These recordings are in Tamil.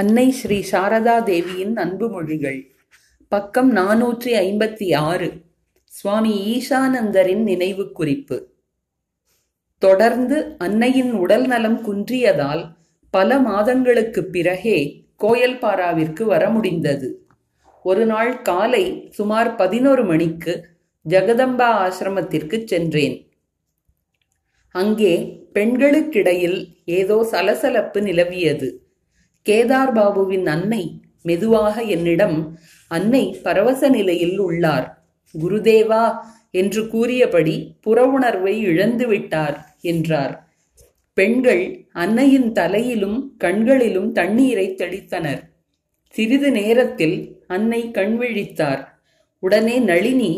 அன்னை ஸ்ரீ சாரதா தேவியின் அன்பு மொழிகள் பக்கம் 456. சுவாமி ஈசானந்தரின் நினைவு குறிப்பு. தொடர்ந்து அன்னையின் உடல் நலம் குன்றியதால் பல மாதங்களுக்கு பிறகே கோயல்பாறாவிற்கு வர முடிந்தது. ஒரு நாள் காலை சுமார் 11 மணிக்கு ஜெகதம்பா ஆசிரமத்திற்கு சென்றேன். அங்கே பெண்களுக்கிடையில் ஏதோ சலசலப்பு நிலவியது. கேதார்பாபுவின் அன்னை மெதுவாக என்னிடம், "அன்னை பரவச நிலையில் உள்ளார் குருதேவா" என்று கூறியபடி புறவுணர்வை இழந்துவிட்டார் என்றார். பெண்கள் அன்னையின் தலையிலும் கண்களிலும் தண்ணீரை தெளித்தனர். சிறிது நேரத்தில் அன்னை கண் விழித்தார். உடனே நளினி,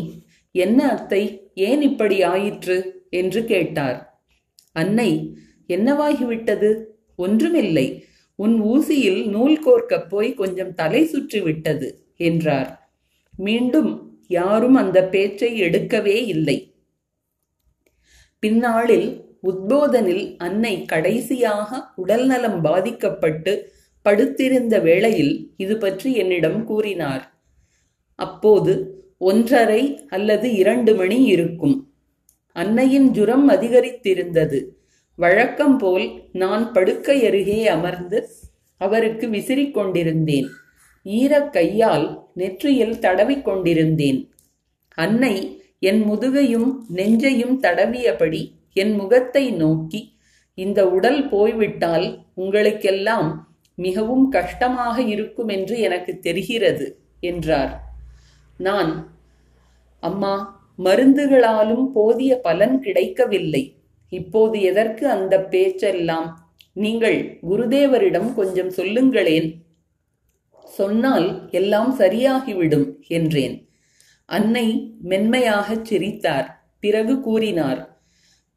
"என்ன அத்தை, ஏன் இப்படி ஆயிற்று?" என்று கேட்டார். அன்னை, "என்னவாகிவிட்டது?" "ஒன்றுமில்லை, உன் ஊசியில் நூல் கோர்க்க போய் கொஞ்சம் தலை சுற்றி விட்டது" என்றார். மீண்டும் யாரும் அந்த பேச்சை எடுக்கவே இல்லை. பின்னாளில் உத்போதனில் அன்னை கடைசியாக உடல்நலம் பாதிக்கப்பட்டு படுத்திருந்த வேளையில் இது பற்றி என்னிடம் கூறினார். அப்போது 1:30 அல்லது 2 மணி இருக்கும். அன்னையின் ஜுரம் அதிகரித்திருந்தது. வழக்கம் போல் நான் படுக்கை அருகே அமர்ந்து அவருக்கு விசிறிக் கொண்டிருந்தேன். ஈரக் கையால் நெற்றியில் தடவிக் கொண்டிருந்தேன். அன்னை என் முதுகையும் நெஞ்சையும் தடவியபடி என் முகத்தை நோக்கி, "இந்த உடல் போய்விட்டால் உங்களுக்கெல்லாம் மிகவும் கஷ்டமாக இருக்கும் என்று எனக்கு தெரிகிறது" என்றார். நான், "அம்மா, மருந்துகளாலும் போதிய பலன் கிடைக்கவில்லை. இப்போது எதற்கு அந்த பேச்செல்லாம்? நீங்கள் குருதேவரிடம் கொஞ்சம் சொல்லுங்களேன், சொன்னால் எல்லாம் சரியாகிவிடும்" என்றேன். அன்னை மென்மையாகச் சிரித்தார். பிறகு கூறினார்,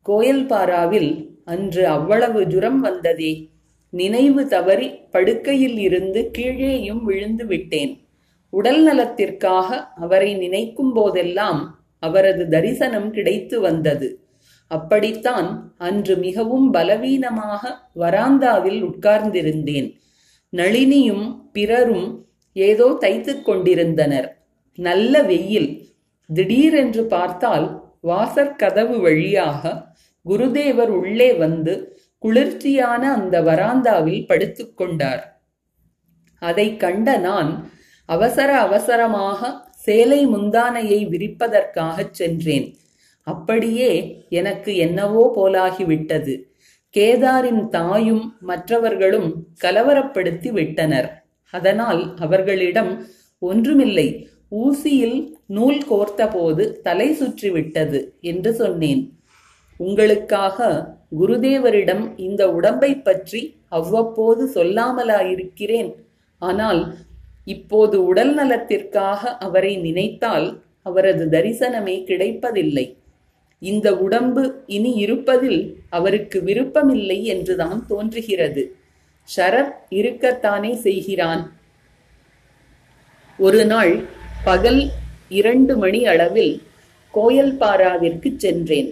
"கோயல்பாறாவில் அன்று அவ்வளவு ஜுரம் வந்ததே, நினைவு தவறி படுக்கையில் இருந்து கீழேயும் விழுந்து விட்டேன். உடல் நலத்திற்காக அவரை நினைக்கும் போதெல்லாம் அவரது தரிசனம் கிடைத்து வந்தது. அப்படித்தான் அன்று மிகவும் பலவீனமாக வராந்தாவில் உட்கார்ந்திருந்தேன். நளினியும் பிறரும் ஏதோ தைத்துக் கொண்டிருந்தனர். நல்ல வெயில். திடீரென்று பார்த்தால் வாசற்கதவு வழியாக குருதேவர் உள்ளே வந்து குளிர்ச்சியான அந்த வராந்தாவில் படுத்துக்கொண்டார். அதை கண்ட நான் அவசரமாக சேலை முந்தானையை விரிப்பதற்காகச் சென்றேன். அப்படியே எனக்கு என்னவோ போலாகிவிட்டது. கேதாரின் தாயும் மற்றவர்களும் கலவரப்படுத்தி விட்டனர். அதனால் அவர்களிடம், "ஒன்றுமில்லை, ஊசியில் நூல் கோர்த்த போது தலை சுற்றி விட்டது" என்று சொன்னேன். "உங்களுக்காக குருதேவரிடம் இந்த உடம்பை பற்றி அவ்வப்போது சொல்லாமலாயிருக்கிறேன். ஆனால் இப்போது உடல் நலத்திற்காக அவரை நினைத்தால் அவரது தரிசனமே கிடைப்பதில்லை. இந்த உடம்பு இனி இருப்பதில் அவருக்கு விருப்பமில்லை என்றுதான் தோன்றுகிறது. ஷரத் இருக்கத்தானே செய்கிறான்." ஒரு நாள் பகல் 2 மணி அளவில் கோயல்பாறாவிற்கு சென்றேன்.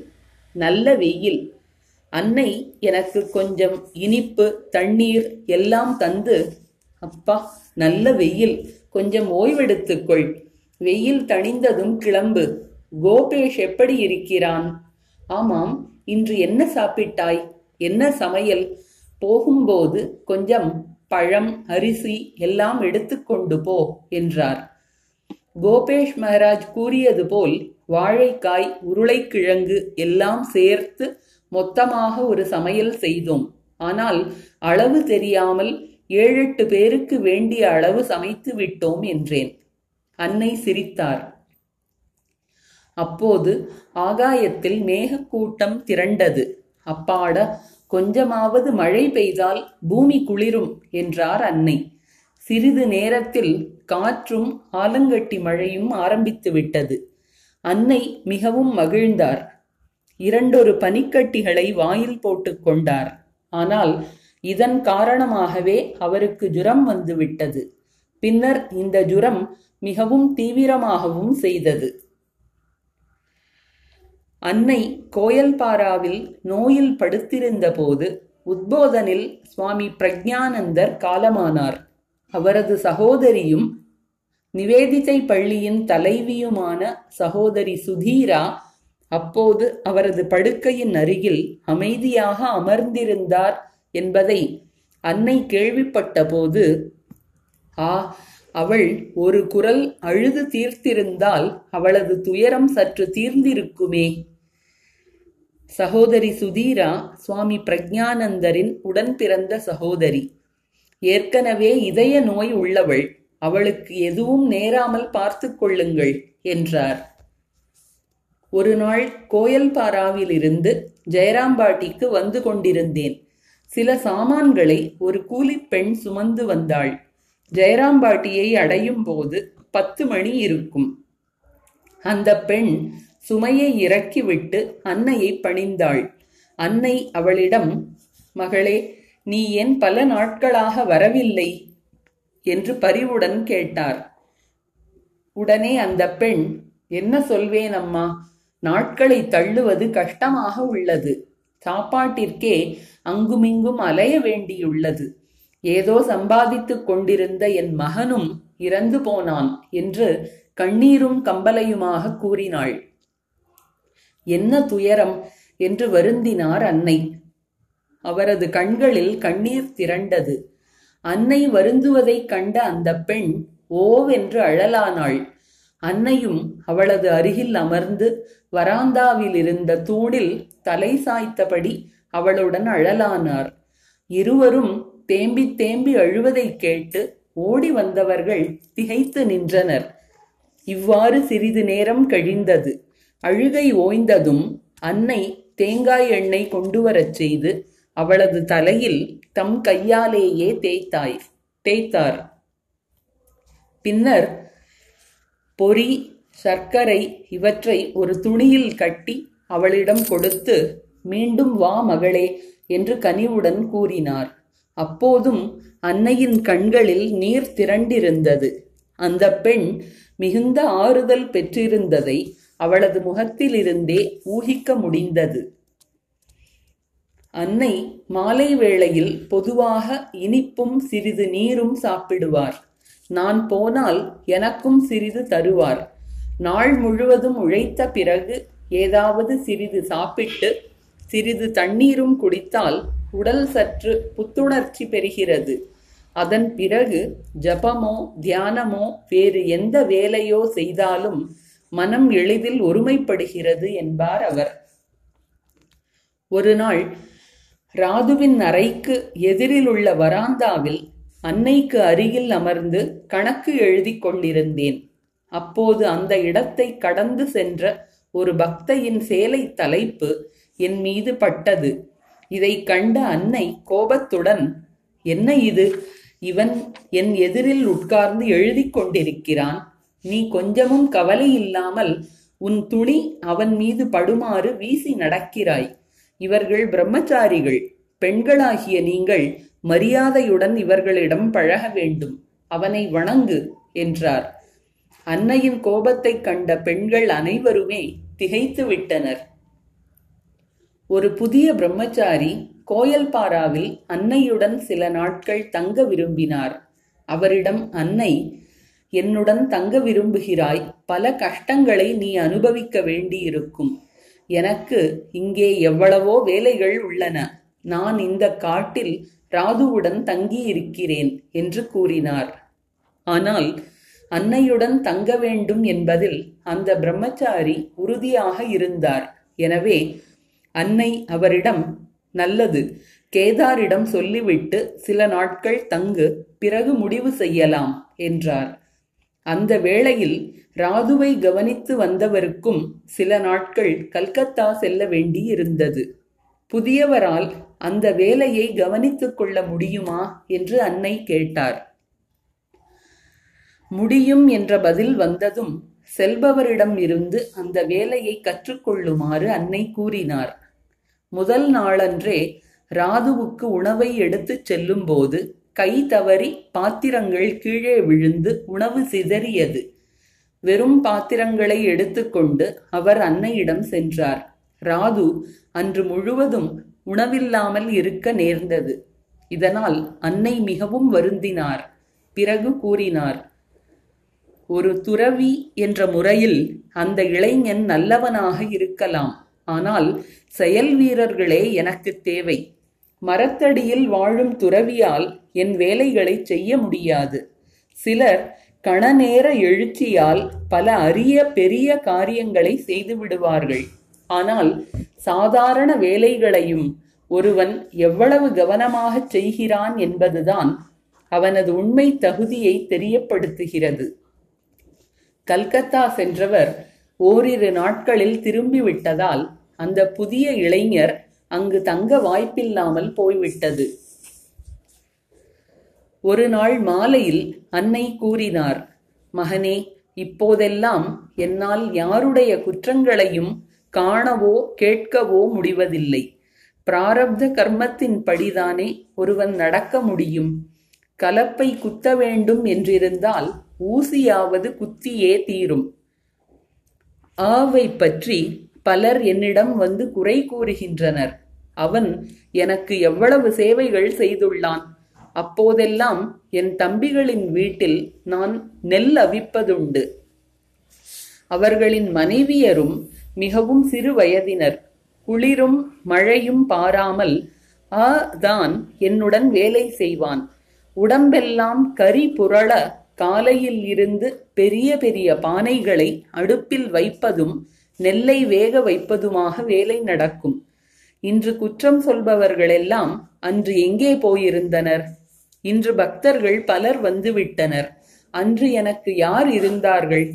நல்ல வெயில். அன்னை எனக்கு கொஞ்சம் இனிப்பு, தண்ணீர் எல்லாம் தந்து, "அப்பா, நல்ல வெயில், கொஞ்சம் ஓய்வெடுத்துக்கொள். வெயில் தணிந்ததும் கிளம்பு. கோபேஷ் எப்படி இருக்கிறான்?" "ஆமாம், இன்று என்ன சாப்பிட்டாய்? என்ன சமையல்?" "போகும்போது கொஞ்சம் பழம், அரிசி எல்லாம் எடுத்துக்கொண்டு போ" என்றார். கோபேஷ் மகாராஜ் கூறியது போல் வாழைக்காய், உருளைக்கிழங்கு எல்லாம் சேர்த்து மொத்தமாக ஒரு சமையல் செய்தோம். ஆனால் அளவு தெரியாமல் 7-8 பேருக்கு வேண்டிய அளவு சமைத்து விட்டோம் என்றேன். அன்னை சிரித்தார். அப்போது ஆகாயத்தில் மேகக்கூட்டம் திரண்டது. "அப்பாடா, கொஞ்சமாவது மழை பெய்தால் பூமி குளிரும்" என்றார் அன்னை. சிறிது நேரத்தில் காற்றும் ஆலங்கட்டி மழையும் ஆரம்பித்து விட்டது. அன்னை மிகவும் மகிழ்ந்தார். 2 பனிக்கட்டிகளை வாயில் போட்டு கொண்டார். ஆனால் இதன் காரணமாகவே அவருக்கு ஜுரம் வந்துவிட்டது. பின்னர் இந்த ஜுரம் மிகவும் தீவிரமாகவும் செய்தது. அன்னை கோயல்பாறாவில் நோயில் படுத்திருந்த போது உத்போதனில் சுவாமி பிரஞானந்தர் காலமானார். அவரது சகோதரியும் நிவேதிதை பள்ளியின் தலைவியுமான சகோதரி சுதீரா அப்போது அவரது படுக்கையின் அருகில் அமைதியாக அமர்ந்திருந்தார் என்பதை அன்னை கேள்விப்பட்ட போது, அவள் ஒரு குரல் அழுது தீர்த்திருந்தால் அவளது துயரம் சற்று தீர்ந்திருக்குமே. சகோதரி சுதீரா சுவாமி பிரஜாநந்தரின் உடன் பிறந்த சகோதரி. ஏற்கனவே இதய நோய் உள்ளவள். அவளுக்கு எதுவும் நேராமல் பார்த்து கொள்ளுங்கள் என்றார். ஒரு நாள் கோயல்பாறாவிலிருந்து ஜெயராம்பாட்டிக்கு வந்து கொண்டிருந்தேன். சில சாமான்களை ஒரு கூலிப்பெண் சுமந்து வந்தாள். ஜெயராம்பாட்டியை அடையும் போது 10 மணி இருக்கும். அந்த பெண் சுமையை இறக்கிவிட்டு அன்னையை பணிந்தாள். அன்னை அவளிடம், மகளே, நீ ஏன் பல நாட்களாக வரவில்லை என்று பரிவுடன் கேட்டார். உடனே அந்த பெண், என்ன சொல்வேன் அம்மா, நாட்களை தள்ளுவது கஷ்டமாக உள்ளது. சாப்பாட்டிற்கே அங்குமிங்கும் அலைய வேண்டியுள்ளது. ஏதோ சம்பாதித்து கொண்டிருந்த என் மகனும் இறந்து போனான் என்று கண்ணீரும் கம்பலையுமாக கூறினாள். என்ன துயரம் என்று வருந்தினார் அன்னை. அவரது கண்களில் கண்ணீர் திரண்டது. அன்னை வருந்துவதைக் கண்ட அந்த பெண் ஓவென்று அழலானாள். அன்னையும் அவளது அருகில் அமர்ந்து வராந்தாவில் இருந்த தூணில் தலை சாய்த்தபடி அவளுடன் அழலானார். இருவரும் தேம்பி தேம்பி அழுவதை கேட்டு ஓடி வந்தவர்கள் திகைத்து நின்றனர். இவ்வாறு சிறிது நேரம் கழிந்தது. அழுகை ஓய்ந்ததும் அன்னை தேங்காய் எண்ணெய் கொண்டு வரச் செய்து அவளது தலையில் தம் கையாலேயே தேய்த்தார். பின்னர் பொறி, சர்க்கரை இவற்றை ஒரு துணியில் கட்டி அவளிடம் கொடுத்து, மீண்டும் வா மகளே என்று கனிவுடன் கூறினார். அப்போதும் அன்னையின் கண்களில் நீர் திரண்டிருந்தது. அந்த பெண் மிகுந்த ஆறுதல் பெற்றிருந்ததை அவளது முகத்திலிருந்தே ஊகிக்க முடிந்தது. அன்னை மாலை வேளையில் பொதுவாக இனிப்பும் சிறிது நீரும் சாப்பிடுவார். நான் போனால் எனக்கும் சிறிது தருவார். நாள் முழுவதும் உழைத்த பிறகு ஏதாவது சிறிது சாப்பிட்டு சிறிது தண்ணீரும் குடித்தால் உடல் சற்று புத்துணர்ச்சி பெறுகிறது. அதன் பிறகு ஜபமோ தியானமோ வேறு எந்த வேலையோ செய்தாலும் மனம் எளிதில் ஒருமைப்படுகிறது என்பார் அவர். ஒரு நாள் ராதுவின் அறைக்கு எதிரில் உள்ள வராந்தாவில் அன்னைக்கு அருகில் அமர்ந்து கணக்கு எழுதி கொண்டிருந்தேன். அப்போது அந்த இடத்தை கடந்து சென்ற ஒரு பக்தையின் சேலை தலைப்பு என் மீது பட்டது. இதை கண்ட அன்னை கோபத்துடன், என்ன இது, இவன் என் எதிரில் உட்கார்ந்து எழுதி கொண்டிருக்கிறான், நீ கொஞ்சமும் கவலை இல்லாமல் உன் துணி அவன் மீது படுமாறு வீசி நடக்கிறாய், இவர்கள் பிரம்மச்சாரிகள், பெண்களாகிய நீங்கள் மரியாதையுடன் இவர்களிடம் பழக வேண்டும், அவனை வணங்கு என்றார். அன்னையின் கோபத்தை கண்ட பெண்கள் அனைவருமே திகைத்து விட்டனர். ஒரு புதிய பிரம்மச்சாரி கோயல்பாறாவில் அன்னையுடன் சில நாட்கள் தங்க விரும்பினார். அவரிடம் அன்னை, என்னுடன் தங்க விரும்புகிறாய், பல கஷ்டங்களை நீ அனுபவிக்க வேண்டியிருக்கும், எனக்கு இங்கே எவ்வளவோ வேலைகள் உள்ளன, நான் இந்த காட்டில் ராதுவுடன் தங்கியிருக்கிறேன் என்று கூறினார். ஆனால் அன்னையுடன் தங்க வேண்டும் என்பதில் அந்த பிரம்மச்சாரி உறுதியாக இருந்தார். எனவே அன்னை அவரிடம், நல்லது, கேதாரிடம் சொல்லிவிட்டு சில நாட்கள் தங்கு, பிறகு முடிவு செய்யலாம் என்றார். அந்த வேளையில் ராதுவை கவனித்து வந்தவருக்கும் சில நாட்கள் கல்கத்தா செல்ல வேண்டி இருந்தது. புதியவரால் அந்த வேலையை கவனித்து கொள்ள முடியுமா என்று அன்னை கேட்டார். முடியும் என்ற பதில் வந்ததும் செல்பவரிடம் இருந்து அந்த வேலையை கற்றுக்கொள்ளுமாறு அன்னை கூறினார். முதல் நாளன்றே ராதுவுக்கு உணவை எடுத்துச் செல்லும் போது கை தவறி பாத்திரங்கள் கீழே விழுந்து உணவு சிதறியது. வெறும் பாத்திரங்களை எடுத்துக்கொண்டு அவர் அன்னையிடம் சென்றார். ராது அன்று முழுவதும் உணவில்லாமல் இருக்க நேர்ந்தது. இதனால் அன்னை மிகவும் வருந்தினார். பிறகு கூறினார். ஒரு துறவி என்ற முறையில் அந்த இளைஞன் நல்லவனாக இருக்கலாம், ஆனால் செயல் வீரர்களே எனக்கு தேவை. மரத்தடியில் வாழும் துறவியால் என் வேலைகளை செய்ய முடியாது. சிலர் கணநேர எழுச்சியால் பல அரிய பெரிய காரியங்களை செய்து விடுவார்கள். ஆனால் சாதாரண வேலைகளையும் ஒருவன் எவ்வளவு கவனமாக செய்கிறான் என்பதுதான் அவனது உண்மை தகுதியை தெரியப்படுத்துகிறது. கல்கத்தா சென்றவர் ஓரிரு நாட்களில் திரும்பிவிட்டதால் அந்த புதிய இளைஞர் அங்கு தங்க வாய்ப்பில்லாமல் போய்விட்டது. ஒரு நாள் மாலையில் அன்னை கூறினார், மகனே, இப்போதெல்லாம் என்னால் யாருடைய குற்றங்களையும் காணவோ கேட்கவோ முடிவதில்லை. பிராரப்த கர்மத்தின் படிதானே ஒருவன் நடக்க முடியும். கலப்பை குத்த வேண்டும் என்றிருந்தால் ஊசியாவது குத்தியே தீரும். ஆவை பற்றி பலர் என்னிடம் வந்து குறை கூறுகின்றனர். அவன் எனக்கு எவ்வளவு சேவைகள் செய்துள்ளான். அப்போதெல்லாம் என் தம்பிகளின் வீட்டில் நான் நெல் அவிப்பதுண்டு. அவர்களின் மனைவியரும் மிகவும் சிறு வயதினர். குளிரும் மழையும் பாராமல் ஆ தான் என்னுடன் வேலை செய்வான். உடம்பெல்லாம் கரி புரள காலையில் இருந்து பெரிய பெரிய பானைகளை அடுப்பில் வைப்பதும் நெல்லை வேக வைப்பதுமாக வேலை நடக்கும். இன்று குற்றம் சொல்பவர்களெல்லாம் அன்று எங்கே போயிருந்தனர்? இன்று பக்தர்கள் பலர் வந்துவிட்டனர். அன்று எனக்கு யார் இருந்தார்கள்?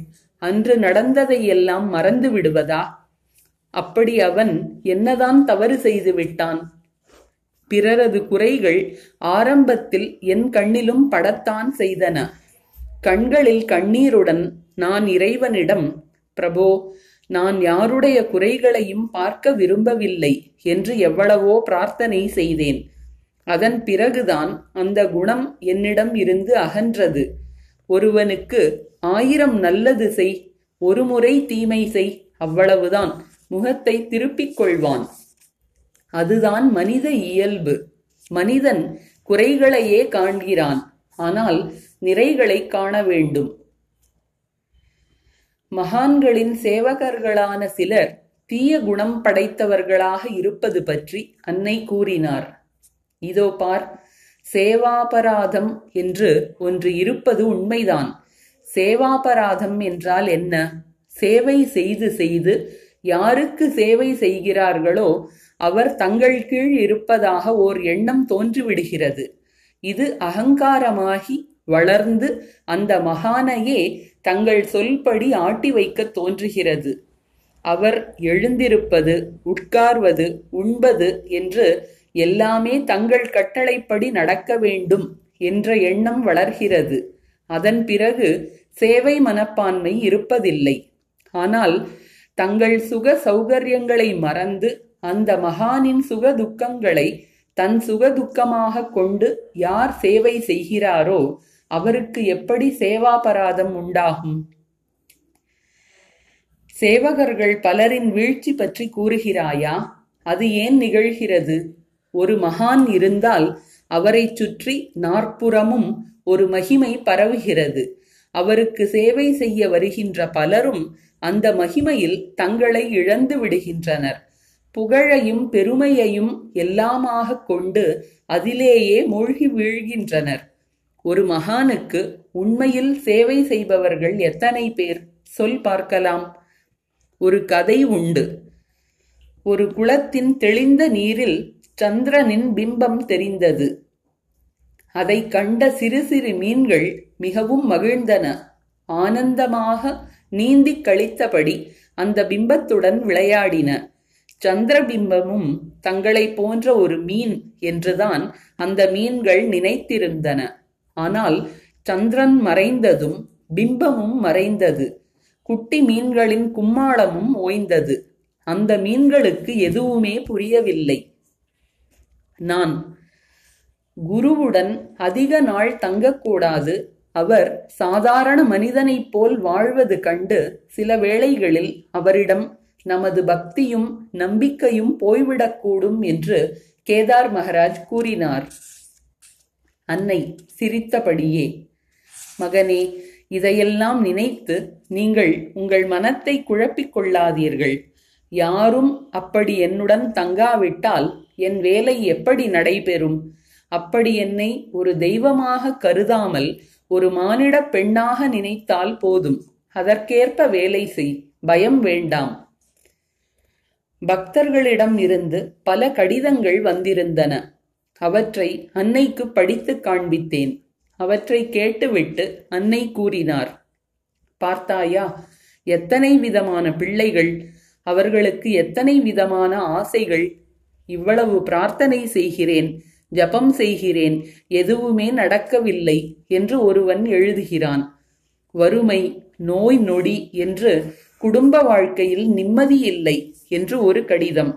அன்று நடந்ததை எல்லாம் மறந்து விடுவதா? அப்படி அவன் என்னதான் தவறு செய்து விட்டான்? பிறரது குறைகள் ஆரம்பத்தில் என் கண்ணிலும் படத்தான் செய்தன. கண்களில் கண்ணீருடன் நான் இறைவனிடம், பிரபோ, நான் யாருடைய குறைகளையும் பார்க்க விரும்பவில்லை என்று எவ்வளவோ பிரார்த்தனை செய்தேன். அதன் பிறகுதான் அந்த குணம் என்னிடம் இருந்து அகன்றது. ஒருவனுக்கு 1000 நல்லது செய், 1 முறை தீமை செய், அவ்வளவுதான், முகத்தை திருப்பிக் கொள்வான். அதுதான் மனித இயல்பு. மனிதன் குறைகளையே காண்கிறான், ஆனால் நிறைகளை காண வேண்டும். மகான்களின் சேவகர்களான சிலர் தீய குணம் படைத்தவர்களாக இருப்பது பற்றி அன்னை கூறினார். இதோ பார், சேவாபராதம் என்று ஒன்று இருப்பது உண்மைதான். சேவாபராதம் என்றால் என்ன? சேவை செய்து செய்து யாருக்கு சேவை செய்கிறார்களோ அவர் தங்கள் கீழ் இருப்பதாக ஓர் எண்ணம் தோன்றிவிடுகிறது. இது அகங்காரமாகி வளர்ந்து அந்த மகானையே தங்கள் சொல்படி ஆட்டி வைக்க தோன்றுகிறது. அவர் எழுந்திருப்பது, உட்கார்வது, உண்பது என்று எல்லாமே தங்கள் கட்டளைப்படி நடக்க வேண்டும் என்ற எண்ணம் வளர்கிறது. அதன் பிறகு சேவை மனப்பான்மை இருப்பதில்லை. ஆனால் தங்கள் சுக சௌகரியங்களை மறந்து அந்த மகானின் சுக துக்கங்களை தன் சுக துக்கமாக கொண்டு யார் சேவை செய்கிறாரோ அவருக்கு எப்படி சேவாபராதம் உண்டாகும்? சேவகர்கள் பலரின் வீழ்ச்சி பற்றி கூறுகிறாயா? அது ஏன் நிகழ்கிறது? ஒரு மகான் இருந்தால் அவரை சுற்றி நாற்புறமும் ஒரு மகிமை பரவுகிறது. அவருக்கு சேவை செய்ய வருகின்ற பலரும் அந்த மகிமையில் தங்களை இழந்து விடுகின்றனர். புகழையும் பெருமையையும் எல்லாமாக கொண்டு அதிலேயே மூழ்கி வீழ்கின்றனர். ஒரு மகானுக்கு உண்மையில் சேவை செய்பவர்கள் எத்தனை பேர்? சொல் பார்க்கலாம். ஒரு கதை உண்டு. ஒரு குளத்தின் தெளிந்த நீரில் சந்திரனின் பிம்பம் தெரிந்தது. அதை கண்ட சிறு சிறு மீன்கள் மிகவும் மகிழ்ந்தன. ஆனந்தமாக நீந்தி கழித்தபடி அந்த பிம்பத்துடன் விளையாடின. சந்திர பிம்பமும் தங்களை போன்ற ஒரு மீன் என்றுதான் அந்த மீன்கள் நினைத்திருந்தன. ஆனால் சந்திரன் மறைந்ததும் பிம்பமும் மறைந்தது. குட்டி மீன்களின் கும்மாளமும் ஓய்ந்தது. அந்த மீன்களுக்கு எதுவுமே புரியவில்லை. நான் குருவுடன் அதிக நாள் தங்கக்கூடாது, அவர் சாதாரண மனிதனைப் போல் வாழ்வது கண்டு சில வேளைகளில் அவரிடம் நமது பக்தியும் நம்பிக்கையும் போய்விடக்கூடும் என்று கேதார் மகாராஜ் கூறினார். அன்னை சிரித்தபடியே, மகனே, இதையெல்லாம் நினைத்து நீங்கள் உங்கள் மனத்தை குழப்பிக் கொள்ளாதீர்கள். யாரும் அப்படி என்னுடன் தங்காவிட்டால் என் வேலை எப்படி நடைபெறும்? அப்படி என்னை ஒரு தெய்வமாக கருதாமல் ஒரு மானிட பெண்ணாக நினைத்தால் போதும். அதற்கேற்ப வேலை செய், பயம் வேண்டாம். பக்தர்களிடம் இருந்து பல கடிதங்கள் வந்திருந்தன. அவற்றை அன்னைக்கு படித்து காண்பித்தேன். அவற்றை கேட்டுவிட்டு அன்னை கூறினார், பார்த்தாயா, எத்தனை விதமான பிள்ளைகள், அவர்களுக்கு எத்தனை விதமான ஆசைகள். இவ்வளவு பிரார்த்தனை செய்கிறேன், ஜபம் செய்கிறேன், எதுவுமே நடக்கவில்லை என்று ஒருவன் எழுதுகிறான். வறுமை, நோய் நொடி என்று குடும்ப வாழ்க்கையில் நிம்மதி இல்லை என்று ஒரு கடிதம்.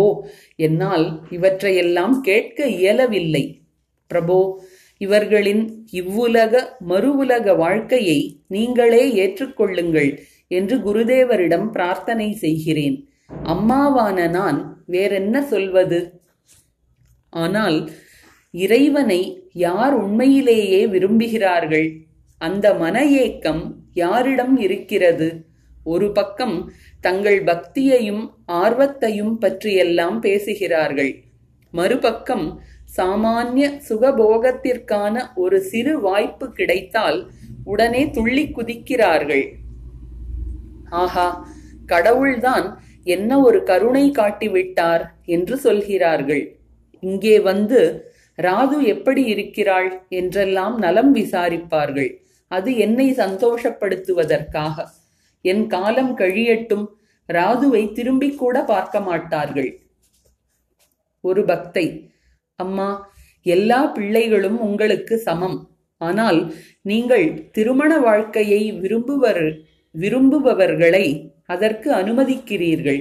ஓ, என்னால் இவற்றையெல்லாம் கேட்க இயலவில்லை பிரபோ. இவர்களின் இவ்வுலக மறுவுலக வாழ்க்கையை நீங்களே ஏற்றுக்கொள்ளுங்கள் என்று குருதேவரிடம் பிரார்த்தனை செய்கிறேன். அம்மாவான நான் வேறென்ன சொல்வது? ஆனால் இறைவனை யார் உண்மையிலேயே விரும்புகிறார்கள்? அந்த மன ஏக்கம் யாரிடம் இருக்கிறது? ஒரு பக்கம் தங்கள் பக்தியையும் ஆர்வத்தையும் பற்றியெல்லாம் பேசுகிறார்கள். மறுபக்கம் சாமானிய சுகபோகத்திற்கான ஒரு சிறு வாய்ப்பு கிடைத்தால் உடனே துள்ளி குதிக்கிறார்கள். ஆஹா, கடவுள்தான் என்ன ஒரு கருணை காட்டிவிட்டார் என்று சொல்கிறார்கள். இங்கே வந்து ராது எப்படி இருக்கிறாள் என்றெல்லாம் நலம் விசாரிப்பார்கள். அது என்னை சந்தோஷப்படுத்துவதற்காக. என் காலம் கழியட்டும், ராதுவை திரும்பி கூட பார்க்க மாட்டார்கள். ஒரு பக்தை, அம்மா, எல்லா பிள்ளைகளும் உங்களுக்கு சமம். ஆனால் நீங்கள் திருமண வாழ்க்கையை விரும்புபவர்களை அதற்கு அனுமதிக்கிறீர்கள்.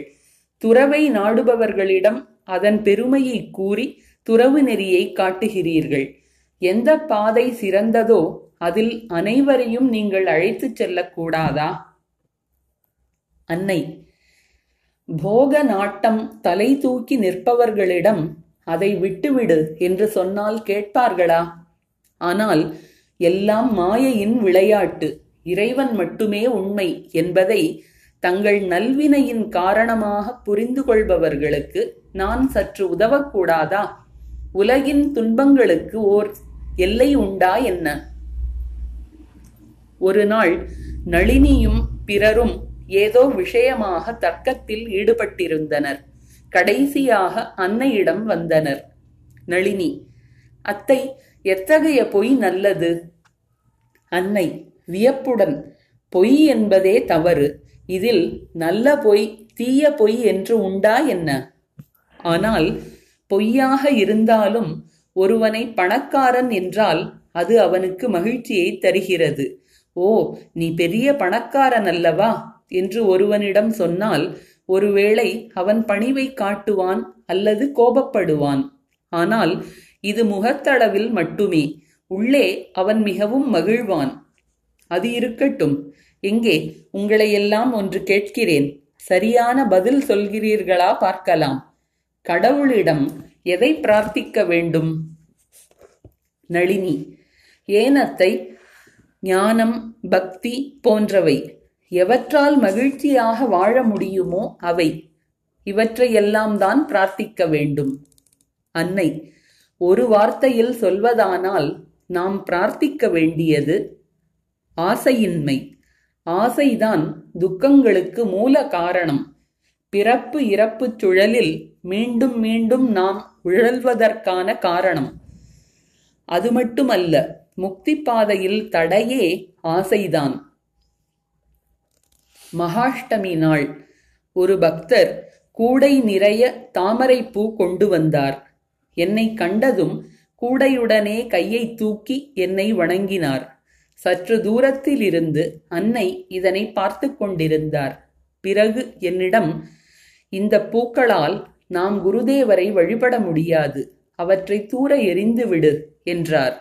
துறவை நாடுபவர்களிடம் அதன் பெருமையை கூறி துறவு நெறியை காட்டுகிறீர்கள். எந்த பாதை சிறந்ததோ அதில் அனைவரையும் நீங்கள் அழைத்து செல்லக்கூடாதா? அன்னை, போக நாட்டம் தலை தூக்கி நிற்பவர்களிடம் அதை விட்டுவிடு என்று சொன்னால் கேட்பார்களா? ஆனால் எல்லாம் மாயையின் விளையாட்டு, இறைவன் மட்டுமே உண்மை என்பதை தங்கள் நல்வினையின் காரணமாக புரிந்து கொள்பவர்களுக்கு நான் சற்று உதவக்கூடாதா? உலகின் துன்பங்களுக்கு ஓர் எல்லை உண்டா என்ன? ஒரு நாள் நளினியும் பிறரும் ஏதோ விஷயமாக தர்க்கத்தில் ஈடுபட்டிருந்தனர். கடைசியாக அன்னையிடம் வந்தனர். நளினி, அத்தை, எத்தகைய பொய் நல்லது? அன்னை வியப்புடன், பொய் என்பதே தவறு. இதில் நல்ல பொய், தீய பொய் என்று உண்டா என்ன? ஆனால் பொய்யாக இருந்தாலும் ஒருவனை பணக்காரன் என்றால் அது அவனுக்கு மகிழ்ச்சியை தருகிறது. ஓ, நீ பெரிய பணக்காரன் அல்லவா என்று ஒருவனிடம் சொன்னால் ஒருவேளை அவன் பணிவை காட்டுவான் அல்லது கோபப்படுவான். ஆனால் இது முகத்தளவில் மட்டுமே, உள்ளே அவன் மிகவும் மகிழ்வான். அது இருக்கட்டும். எங்கே, உங்களையெல்லாம் ஒன்று கேட்கிறேன், சரியான பதில் சொல்கிறீர்களா பார்க்கலாம். கடவுளிடம் எதை பிரார்த்திக்க வேண்டும்? நளினி, ஏனத்தை ஞானம், பக்தி போன்றவை. எவற்றால் மகிழ்ச்சியாக வாழ முடியுமோ அவை. இவற்றையெல்லாம் தான் பிரார்த்திக்க வேண்டும். அன்னை, ஒரு வார்த்தையில் சொல்வதானால் நாம் பிரார்த்திக்க வேண்டியது ஆசையின்மை. ஆசைதான் துக்கங்களுக்கு மூல காரணம். பிறப்பு இறப்பு சுழலில் மீண்டும் மீண்டும் நாம் உழல்வதற்கான காரணம். அது மட்டுமல்ல, முக்தி பாதையில் தடையே ஆசைதான். மகாஷ்டமி நாள் ஒரு பக்தர் கூடை நிறைய தாமரை பூ கொண்டு வந்தார். என்னை கண்டதும் கூடையுடனே கையை தூக்கி என்னை வணங்கினார். சற்று தூரத்தில் இருந்து அன்னை இதனை பார்த்து கொண்டிருந்தார். பிறகு என்னிடம், இந்த பூக்களால் நாம் குருதேவரை வழிபட முடியாது, அவற்றை தூர எறிந்துவிடு என்றார்.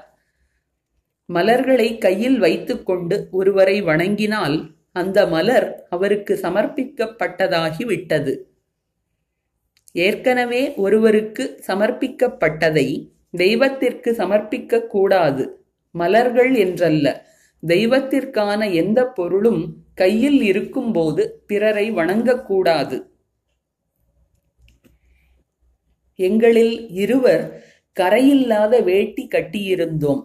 மலர்களை கையில் வைத்துக்கொண்டு ஒருவரை வணங்கினால் அந்த மலர் அவருக்கு சமர்ப்பிக்கப்பட்டதாகி விட்டது. ஏற்கனவே ஒருவருக்கு சமர்ப்பிக்கப்பட்டதை தெய்வத்திற்கு சமர்ப்பிக்க கூடாது. மலர்கள் என்றல்ல, தெய்வத்திற்கான எந்த பொருளும் கையில் இருக்கும்போது பிறரை வணங்கக்கூடாது. எங்களில் இருவர் கரையில்லாத வேட்டி கட்டியிருந்தோம்.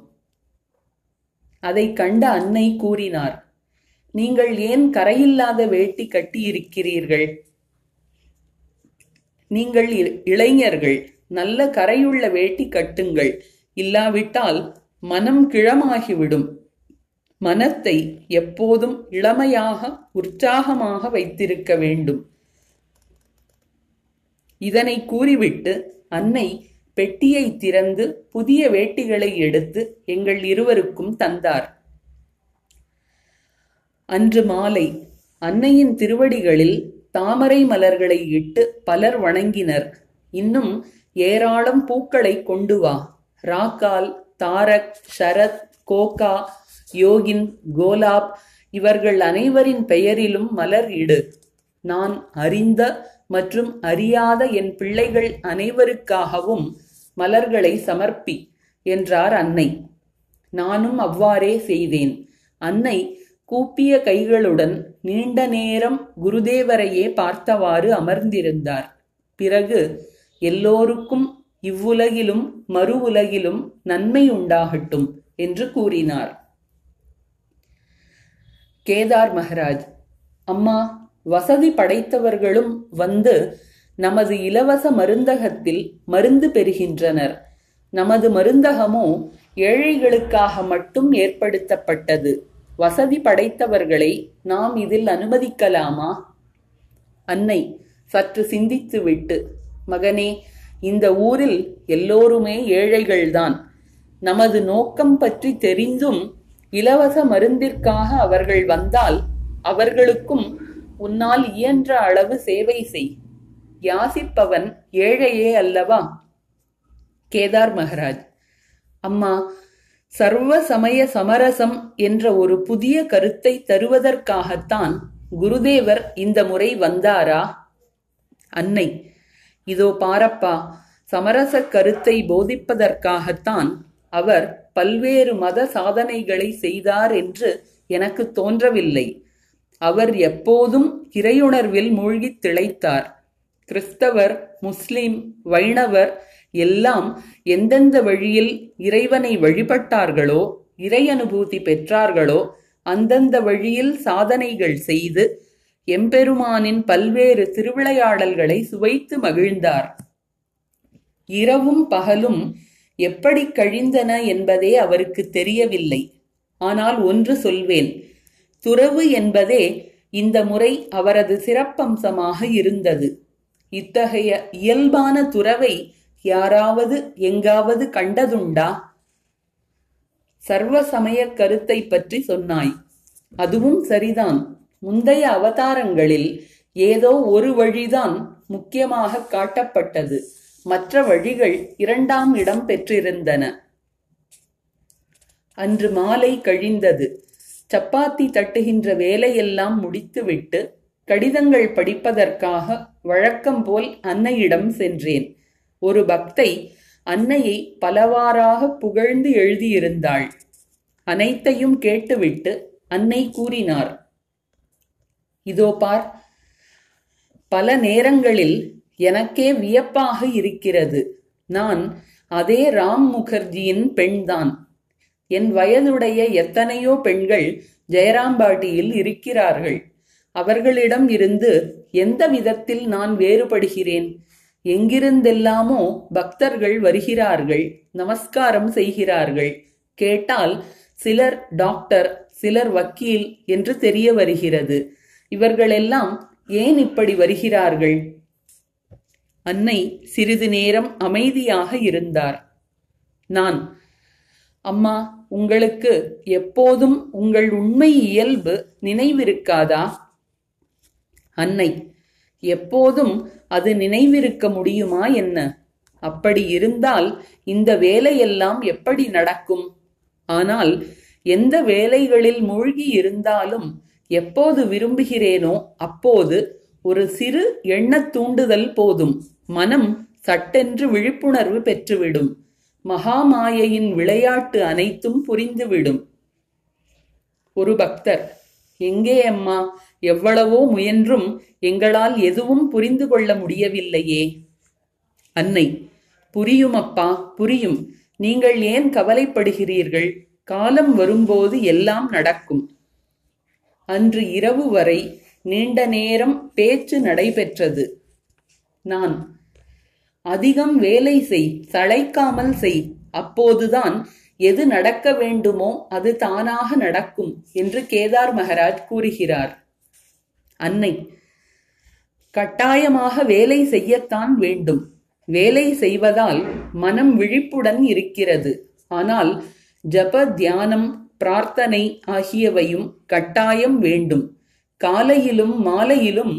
அதை கண்ட அன்னை கூறினார், நீங்கள் ஏன் கரையில்லாத வேட்டி கட்டியிருக்கிறீர்கள்? நீங்கள் இளைஞர்கள், நல்ல கரையுள்ள வேட்டி கட்டுங்கள், இல்லாவிட்டால் மனம் கிழமாகிவிடும். மனத்தை எப்போதும் இளமையாக உற்சாகமாக வைத்திருக்க வேண்டும். இதனை கூறிவிட்டு அன்னை பெட்டியை திறந்து புதிய வேட்டிகளை எடுத்து எங்கள் இருவருக்கும் தந்தார். அன்று மாலை அன்னையின் திருவடிகளில் தாமரை மலர்களை இட்டு பலர் வணங்கினர். இன்னும் ஏராளம் பூக்களை கொண்டு வா, ராக்கால், தாரக், ஷரத், கோகா, யோகின், கோலாப் இவர்கள் அனைவரின் பெயரிலும் மலர் இடு. நான் அறிந்த மற்றும் அறியாத என் பிள்ளைகள் அனைவருக்காகவும் மலர்களை சமர்ப்பி என்றார் அன்னை. நானும் அவ்வாறே செய்தேன். அன்னை கூப்பிய கைகளுடன் நீண்ட நேரம் குருதேவரையே பார்த்தவாறு அமர்ந்திருந்தார். பிறகு, எல்லோருக்கும் இவ்வுலகிலும் மறு உலகிலும் நன்மை உண்டாகட்டும் என்று கூறினார். கேதார் மகாராஜ், அம்மா, வசதி படைத்தவர்களும் வந்து நமது இலவச மருந்தகத்தில் மருந்து பெறுகின்றனர். நமது மருந்தகமோ ஏழைகளுக்காக மட்டும் ஏற்படுத்தப்பட்டது. வசதி படைத்தவர்களை நாம் இதில் அனுமதிக்கலாமா? அன்னை சற்று சிந்தித்துவிட்டு, மகனே, இந்த ஊரில் எல்லோருமே ஏழைகள்தான். நமது நோக்கம் பற்றி தெரிந்தும் இலவச மருந்திற்காக அவர்கள் வந்தால் அவர்களுக்கும் உன்னால் இயன்ற அளவு சேவை செய். யாசிப்பவன் ஏழையே அல்லவா? கேதார் மகாராஜ், அம்மா, சர்வ சமய சமரசம் என்ற ஒரு புதிய கருத்தை தருவதற்காகத்தான் குருதேவர் இந்த முறை வந்தாரா? அன்னை, இதோ பாரப்பா, சமரச கருத்தை போதிப்பதற்காகத்தான் அவர் பல்வேறு மத சாதனைகளை செய்தார் என்று எனக்கு தோன்றவில்லை. அவர் எப்போதும் இறையுணர்வில் மூழ்கி திளைத்தார். கிறிஸ்தவர், முஸ்லிம், வைணவர் எல்லாம் எந்தெந்த வழியில் இறைவனை வழிபட்டார்களோ, இறை அனுபூதி பெற்றார்களோ, அந்தந்த வழியில் சாதனைகள் செய்து எம்பெருமானின் பல்வேறு திருவிளையாடல்களை சுவைத்து மகிழ்ந்தார். இரவும் பகலும் எப்படி கழிந்தன என்பதே அவருக்கு தெரியவில்லை. ஆனால் ஒன்று சொல்வேன், துறவு என்பதே இந்த முறை அவரது சிறப்பம்சமாக இருந்தது. இத்தகைய இயல்பான துறவை யாராவது எங்காவது கண்டதுண்டா? சர்வ சமய கருத்தை பற்றி சொன்னாய், அதுவும் சரிதான். முந்தைய அவதாரங்களில் ஏதோ ஒரு வழிதான் முக்கியமாக காட்டப்பட்டது, மற்ற வழிகள் இரண்டாம் இடம் பெற்றிருந்தன. அன்று மாலை கழிந்தது. சப்பாத்தி தட்டுகின்ற வேலையெல்லாம் முடித்துவிட்டு கடிதங்கள் படிப்பதற்காக வழக்கம் போல் அன்னையிடம் சென்றேன். ஒரு பக்தை அன்னையை பலவாறாக புகழ்ந்து எழுதியிருந்தாள். அனைத்தையும் கேட்டுவிட்டு அன்னை கூறினார், இதோ பார், பல நேரங்களில் எனக்கே வியப்பாக இருக்கிறது. நான் அதே ராம் முகர்ஜியின் பெண்தான். என் வயதுடைய எத்தனையோ பெண்கள் ஜெயராம்பாட்டியில் இருக்கிறார்கள். அவர்களிடம் இருந்து எந்த விதத்தில் நான் வேறுபடுகிறேன்? எங்கிருந்தெல்லாமோ பக்தர்கள் வருகிறார்கள், நமஸ்காரம் செய்கிறார்கள். கேட்டால் சிலர் டாக்டர், சிலர் வக்கீல் என்று தெரிய வருகிறது. இவர்களெல்லாம் ஏன் இப்படி வருகிறார்கள்? அன்னை சிறிது நேரம் அமைதியாக இருந்தார். நான், அம்மா, உங்களுக்கு எப்போதும் உங்கள் உண்மை இயல்பு நினைவிருக்காதா? அன்னை, எப்போதும் அது நினைவிருக்க முடியுமா என்ன? அப்படி இருந்தால் இந்த வேலையெல்லாம் எப்படி நடக்கும்? ஆனால் எந்த வேலைகளில் மூழ்கி இருந்தாலும் எப்போது விரும்புகிறேனோ அப்போது ஒரு சிறு எண்ணத் தூண்டுதல் போதும், மனம் சட்டென்று விழிப்புணர்வு பெற்றுவிடும். மகாமாயையின் விளையாட்டு அனைத்தும் புரிந்துவிடும். ஒரு பக்தர், எங்கே அம்மா, எவ்வளவோ முயன்றும் எங்களால் எதுவும் புரிந்து கொள்ள முடியவில்லையே. அன்னை, புரியும் அப்பா, புரியும். நீங்கள் ஏன் கவலைப்படுகிறீர்கள்? காலம் வரும்போது எல்லாம் நடக்கும். அன்று இரவு வரை நீண்ட நேரம் பேச்சு நடைபெற்றது. நான், அதிகம் வேலை செய், தளைக்காமல் செய், அப்போதுதான் எது நடக்க வேண்டுமோ அது தானாக நடக்கும் என்று கேதார் மகாராஜ் கூறுகிறார். அன்னை, கட்டாயமாக வேலை செய்யத்தான் வேண்டும். வேலை செய்வதால் மனம் விழிப்புடன் இருக்கிறது. ஆனால் ஜப, தியானம், பிரார்த்தனை ஆகியவையும் கட்டாயம் வேண்டும். காலையிலும் மாலையிலும்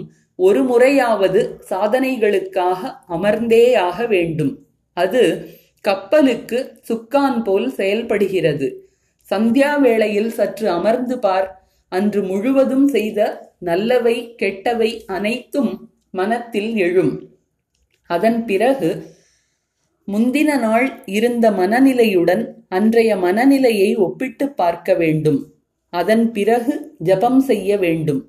ஒரு முறையாவது சாதனைகளுக்காக அமர்ந்தேயாக வேண்டும். அது கப்பலுக்கு சுக்கான் போல் செயல்படுகிறது. சந்தியா வேளையில் சற்று அமர்ந்து பார். அன்று முழுவதும் செய்த நல்லவை கெட்டவை அனைத்தும் மனத்தில் எழும். அதன் பிறகு முந்தின நாள் இருந்த மனநிலையுடன் அன்றைய மனநிலையை ஒப்பிட்டு பார்க்க வேண்டும். அதன் பிறகு ஜபம் செய்ய வேண்டும்.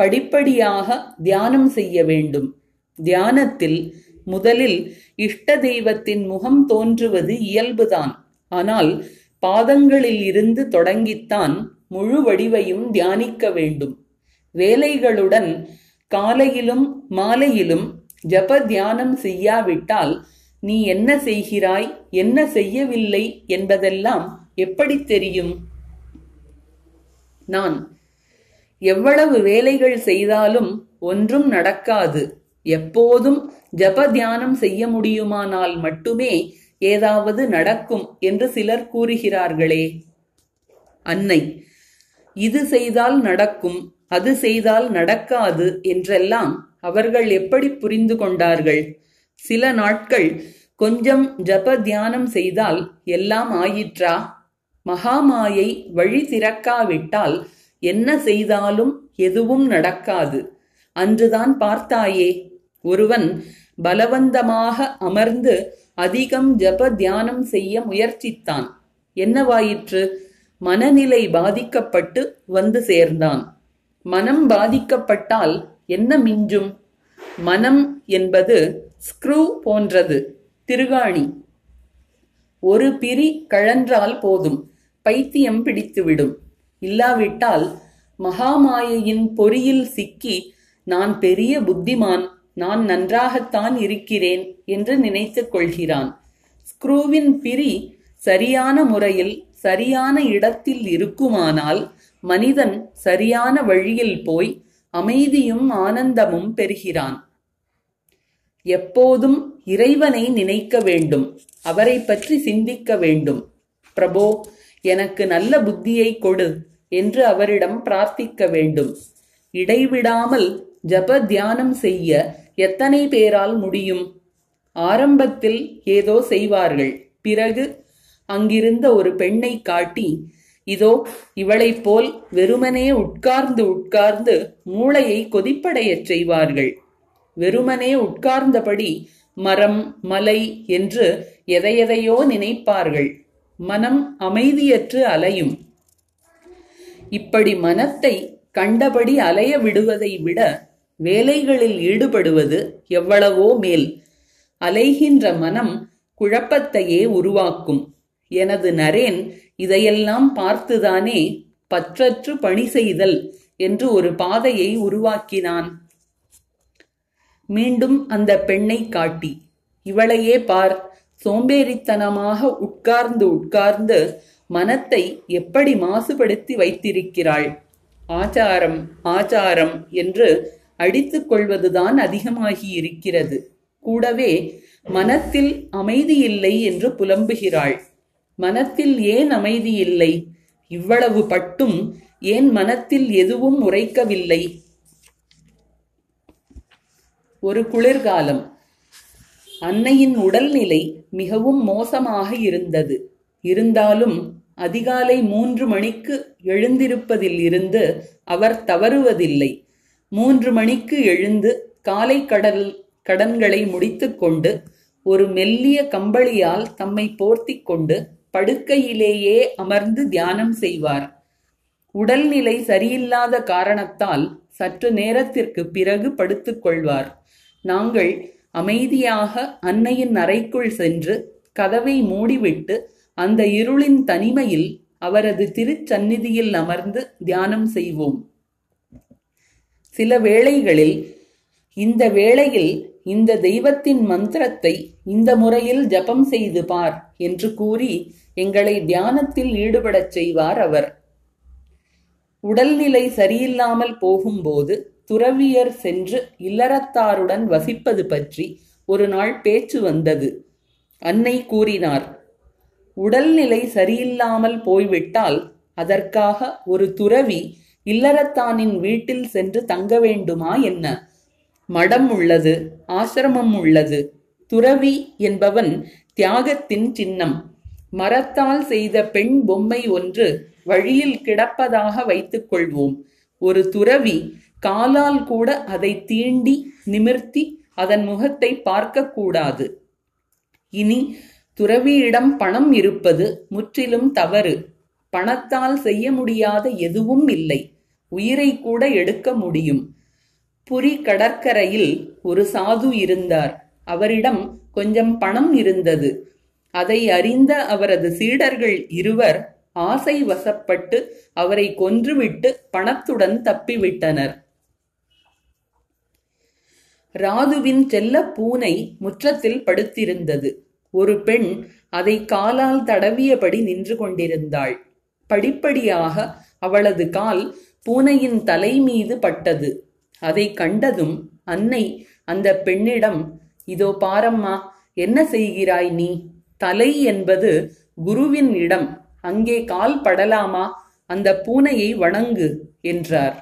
படிப்படியாக தியானம் செய்ய வேண்டும். தியானத்தில் முதலில் இஷ்ட தெய்வத்தின் முகம் தோன்றுவது இயல்புதான். ஆனால் பாதங்களில் இருந்து தொடங்கித்தான் முழு வடிவையும் தியானிக்க வேண்டும். வேலைகளுடன் காலையிலும் மாலையிலும் ஜப தியானம் செய்யாவிட்டால் நீ என்ன செய்கிறாய், என்ன செய்யவில்லை என்பதெல்லாம் எப்படி தெரியும்? நான், எவ்வளவு வேலைகள் செய்தாலும் ஒன்றும் நடக்காது. எப்போதும் ஜப தியானம் செய்ய முடியுமானால் மட்டுமே ஏதாவது நடக்கும் என்று சிலர் கூறுகிறார்களே. அன்னை, இது செய்தால் நடக்கும், அது செய்தால் நடக்காது என்றெல்லாம் அவர்கள் எப்படி புரிந்து கொண்டார்கள்? சில நாட்கள் கொஞ்சம் ஜப தியானம் செய்தால் எல்லாம் ஆயிற்றா? மகாமாயை வழி திறக்காவிட்டால் என்ன செய்தாலும் எதுவும் நடக்காது. அன்றுதான் பார்த்தாயே, ஒருவன் பலவந்தமாக அமர்ந்து அதிகம் ஜப தியானம் செய்ய முயற்சித்தான். என்னவாயிற்று? மனநிலை பாதிக்கப்பட்டு வந்து சேர்ந்தான். மனம் பாதிக்கப்பட்டால் என்ன மிஞ்சும்? மனம் என்பது ஸ்க்ரூ போன்றது, திருகாணி. ஒரு பிரி கழன்றால் போதும், பைத்தியம் பிடித்துவிடும். இல்லாவிட்டால் மகாமாயையின் பொறியில் சிக்கி நான் பெரிய புத்திமான், நான் நன்றாகத்தான் இருக்கிறேன் என்று நினைத்து கொள்கிறான். ஸ்க்ரூவின் பிரி சரியான முறையில் சரியான இடத்தில் இருக்குமானால் மனிதன் சரியான வழியில் போய் அமைதியும் ஆனந்தமும் பெறுகிறான். எப்போதும் இறைவனை நினைக்க வேண்டும். அவரை பற்றி சிந்திக்க வேண்டும். பிரபோ, எனக்கு நல்ல புத்தியை கொடு என்று அவரிடம் பிரார்த்திக்க வேண்டும். இடைவிடாமல் ஜப தியானம் செய்ய எத்தனை பேரால் முடியும்? ஆரம்பத்தில் ஏதோ செய்வார்கள். பிறகு அங்கிருந்த ஒரு பெண்ணை காட்டி, இதோ இவளைப் போல் வெறுமனே உட்கார்ந்து உட்கார்ந்து மூளையை கொதிப்படையச் செய்வார்கள். வெறுமனே உட்கார்ந்தபடி மரம், மலை என்று எதையெதையோ நினைப்பார்கள். மனம் அமைதியற்று அலையும். இப்படி மனத்தை கண்டபடி அலைய விடுவதை விட வேலைகளில் ஈடுபடுவது எவ்வளவோ மேல். அலைகின்ற மனம் குழப்பத்தையே உருவாக்கும். எனது நரேன் இதையெல்லாம் பார்த்துதானே பற்றற்று பணி செய்தல் என்று ஒரு பாதையை உருவாக்கினான். மீண்டும் அந்த பெண்ணை காட்டி, இவளையே பார், சோம்பேறித்தனமாக உட்கார்ந்து உட்கார்ந்து மனத்தை எப்படி மாசுபடுத்தி வைத்திருக்கிறாள். ஆச்சாரம் ஆச்சாரம் என்று அடித்து கொள்வதுதான் அதிகமாகி இருக்கிறது. கூடவே மனத்தில் அமைதியில்லை என்று புலம்புகிறாள். மனத்தில் ஏன் அமைதியில்லை? இவ்வளவு பட்டும் ஏன் மனத்தில் எதுவும் உரைக்கவில்லை? ஒரு குளிர்காலம். அன்னையின் உடல்நிலை மிகவும் மோசமாக இருந்தது. இருந்தாலும் அதிகாலை 3 மணிக்கு எழுந்திருப்பதில் இருந்து அவர் தவறுவதில்லை. 3 மணிக்கு எழுந்து காலை கடன்களை முடித்து கொண்டு ஒரு மெல்லிய கம்பளியால் தம்மை போர்த்தி கொண்டு படுக்கையிலேயே அமர்ந்து தியானம் செய்வார். உடல்நிலை சரியில்லாத காரணத்தால் சற்று நேரத்திற்கு பிறகு படுத்துக்கொள்வார். நாங்கள் அமைதியாக அன்னையின் அறைக்குள் சென்று கதவை மூடிவிட்டு அந்த இருளின் தனிமையில் அவரது திருச்சந்நிதியில் அமர்ந்து தியானம் செய்வோம். சில வேளைகளில் இந்த வேளையில் இந்த தெய்வத்தின் மந்திரத்தை இந்த முறையில் ஜபம் செய்து பார் என்று கூறி எங்களை தியானத்தில் ஈடுபடச் செய்வார் அவர். உடல்நிலை சரியில்லாமல் போகும்போது துறவியர் சென்று இல்லறத்தாருடன் வசிப்பது பற்றி ஒரு நாள் பேச்சு வந்தது. அன்னை கூறினார், உடல்நிலை சரியில்லாமல் போய்விட்டால் அதற்காக ஒரு துறவி இல்லறத்தானின் வீட்டில் சென்று தங்க வேண்டுமா என்ன? மடம் உள்ளது, ஆசிரமம் உள்ளது. துறவி என்பவன் தியாகத்தின் சின்னம். மரத்தால் செய்த பெண் பொம்மை ஒன்று வழியில் கிடப்பதாக வைத்துக் கொள்வோம். ஒரு துறவி காலால் கூட அதை தீண்டி நிமிர்த்தி அதன் முகத்தை பார்க்க கூடாது. இனி துறவியிடம் பணம் இருப்பது முற்றிலும் தவறு. பணத்தால் செய்ய முடியாத எதுவும் இல்லை. உயிரை கூட எடுக்க முடியும். புரி கடற்கரையில் ஒரு சாது இருந்தார். அவரிடம் கொஞ்சம் பணம் இருந்தது. அதை அறிந்த அவரது சீடர்கள் இருவர் ஆசை வசப்பட்டு அவரை கொன்றுவிட்டு பணத்துடன் தப்பிவிட்டனர். ராதுவின் செல்ல பூனை முற்றத்தில் படுத்திருந்தது. ஒரு பெண் அதை காலால் தடவியபடி நின்று கொண்டிருந்தாள். படிப்படியாக அவளது கால் பூனையின் தலை மீது பட்டது. அதை கண்டதும் அன்னை அந்த பெண்ணிடம், இதோ பாரம்மா, என்ன செய்கிறாய் நீ? தலை என்பது குருவின் இடம். அங்கே கால் படலாமா? அந்த பூனையை வணங்கு என்றார்.